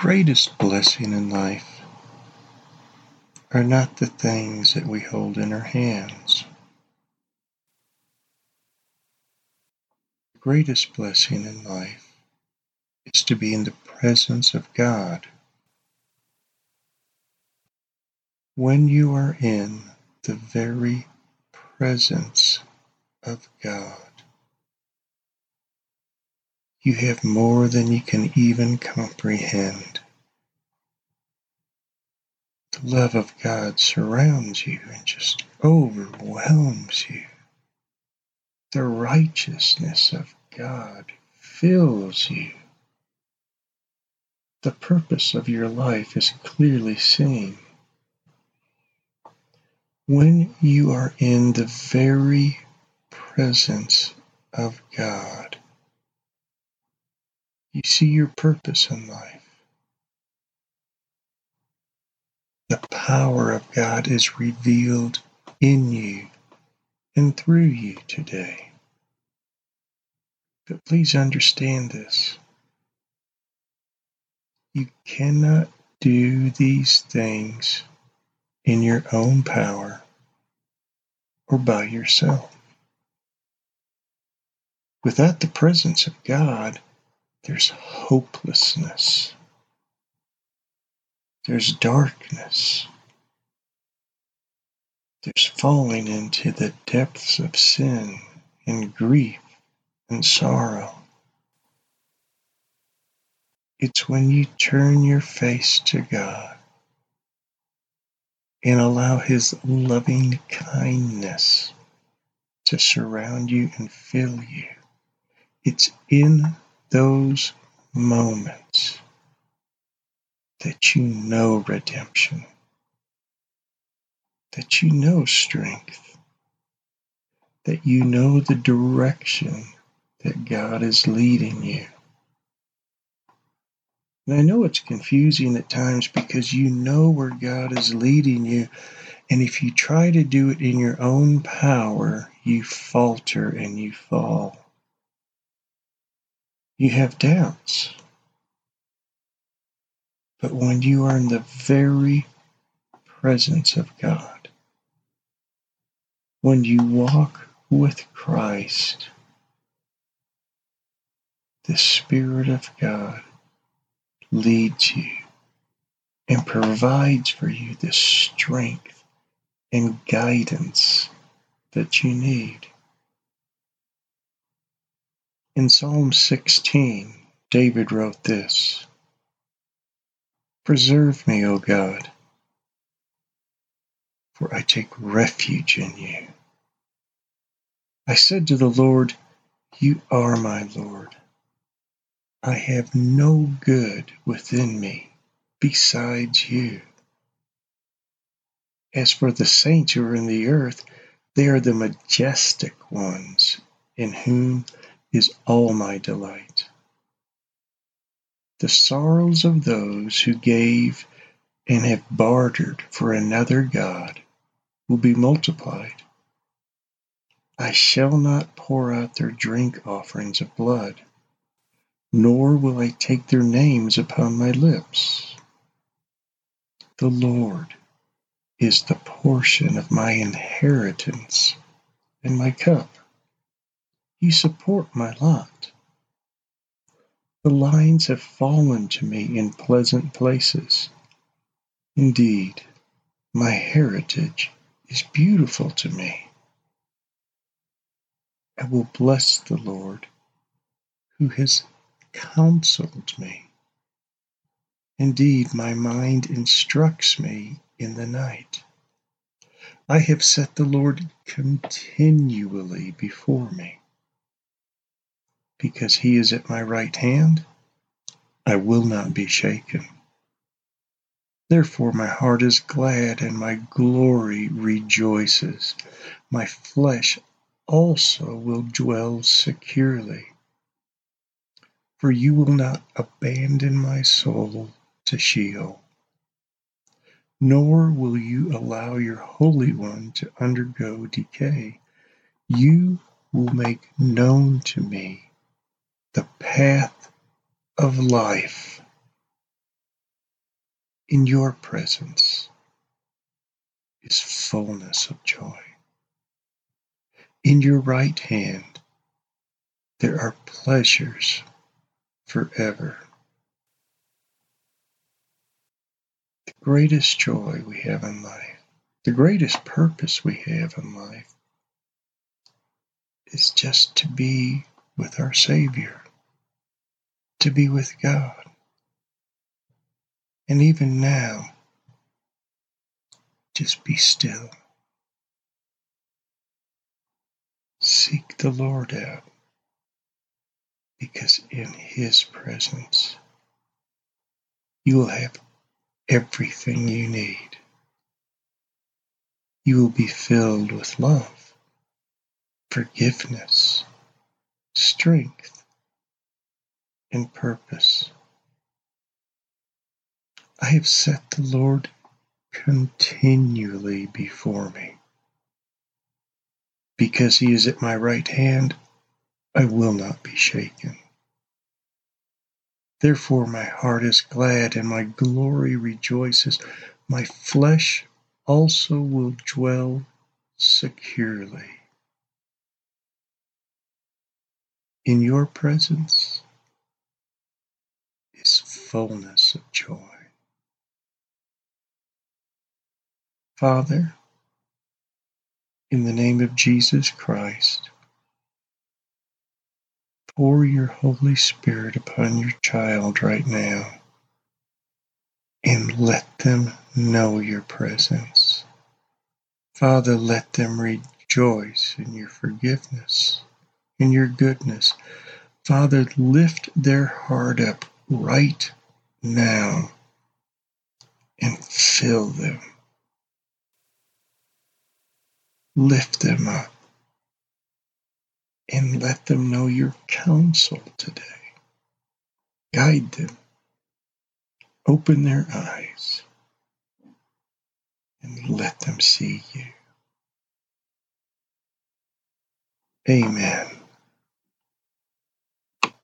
greatest blessing in life are not the things that we hold in our hands. The greatest blessing in life is to be in the presence of God. When you are in the very presence of God, you have more than you can even comprehend. The love of God surrounds you and just overwhelms you. The righteousness of God fills you. The purpose of your life is clearly seen. When you are in the very presence of God, you see your purpose in life. The power of God is revealed in you and through you today. But please understand this. You cannot do these things in your own power or by yourself. Without the presence of God, there's hopelessness. There's darkness. There's falling into the depths of sin and grief and sorrow. It's when you turn your face to God and allow His loving kindness to surround you and fill you. It's in those moments that you know redemption, that you know strength, that you know the direction that God is leading you. And I know it's confusing at times because you know where God is leading you, and if you try to do it in your own power, you falter and you fall. You have doubts. But when you are in the very presence of God, when you walk with Christ, the Spirit of God leads you and provides for you the strength and guidance that you need. In Psalm 16, David wrote this: "Preserve me, O God, for I take refuge in you. I said to the Lord, you are my Lord. I have no good within me besides you. As for the saints who are in the earth, they are the majestic ones in whom is all my delight. The sorrows of those who gave and have bartered for another God will be multiplied. I shall not pour out their drink offerings of blood, nor will I take their names upon my lips. The Lord is the portion of my inheritance and my cup. You support my lot. The lines have fallen to me in pleasant places. Indeed, my heritage is beautiful to me. I will bless the Lord who has counseled me. Indeed, my mind instructs me in the night. I have set the Lord continually before me. Because he is at my right hand, I will not be shaken. Therefore my heart is glad and my glory rejoices. My flesh also will dwell securely. For you will not abandon my soul to Sheol, nor will you allow your Holy One to undergo decay. You will make known to me the path of life. In your presence is fullness of joy. In your right hand there are pleasures forever. The greatest joy we have in life, the greatest purpose we have in life, is just to be with our Savior, to be with God. And even now, just be still. Seek the Lord out, because in His presence you will have everything you need. You will be filled with love, forgiveness, strength, and purpose. I have set the Lord continually before me. Because He is at my right hand, I will not be shaken. Therefore my heart is glad and my glory rejoices. My flesh also will dwell securely. In your presence is fullness of joy. Father, in the name of Jesus Christ, pour your Holy Spirit upon your child right now and let them know your presence. Father, let them rejoice in your forgiveness, in your goodness. Father, lift their heart up right now and fill them. Lift them up and let them know your counsel today. Guide them. Open their eyes and let them see you. Amen.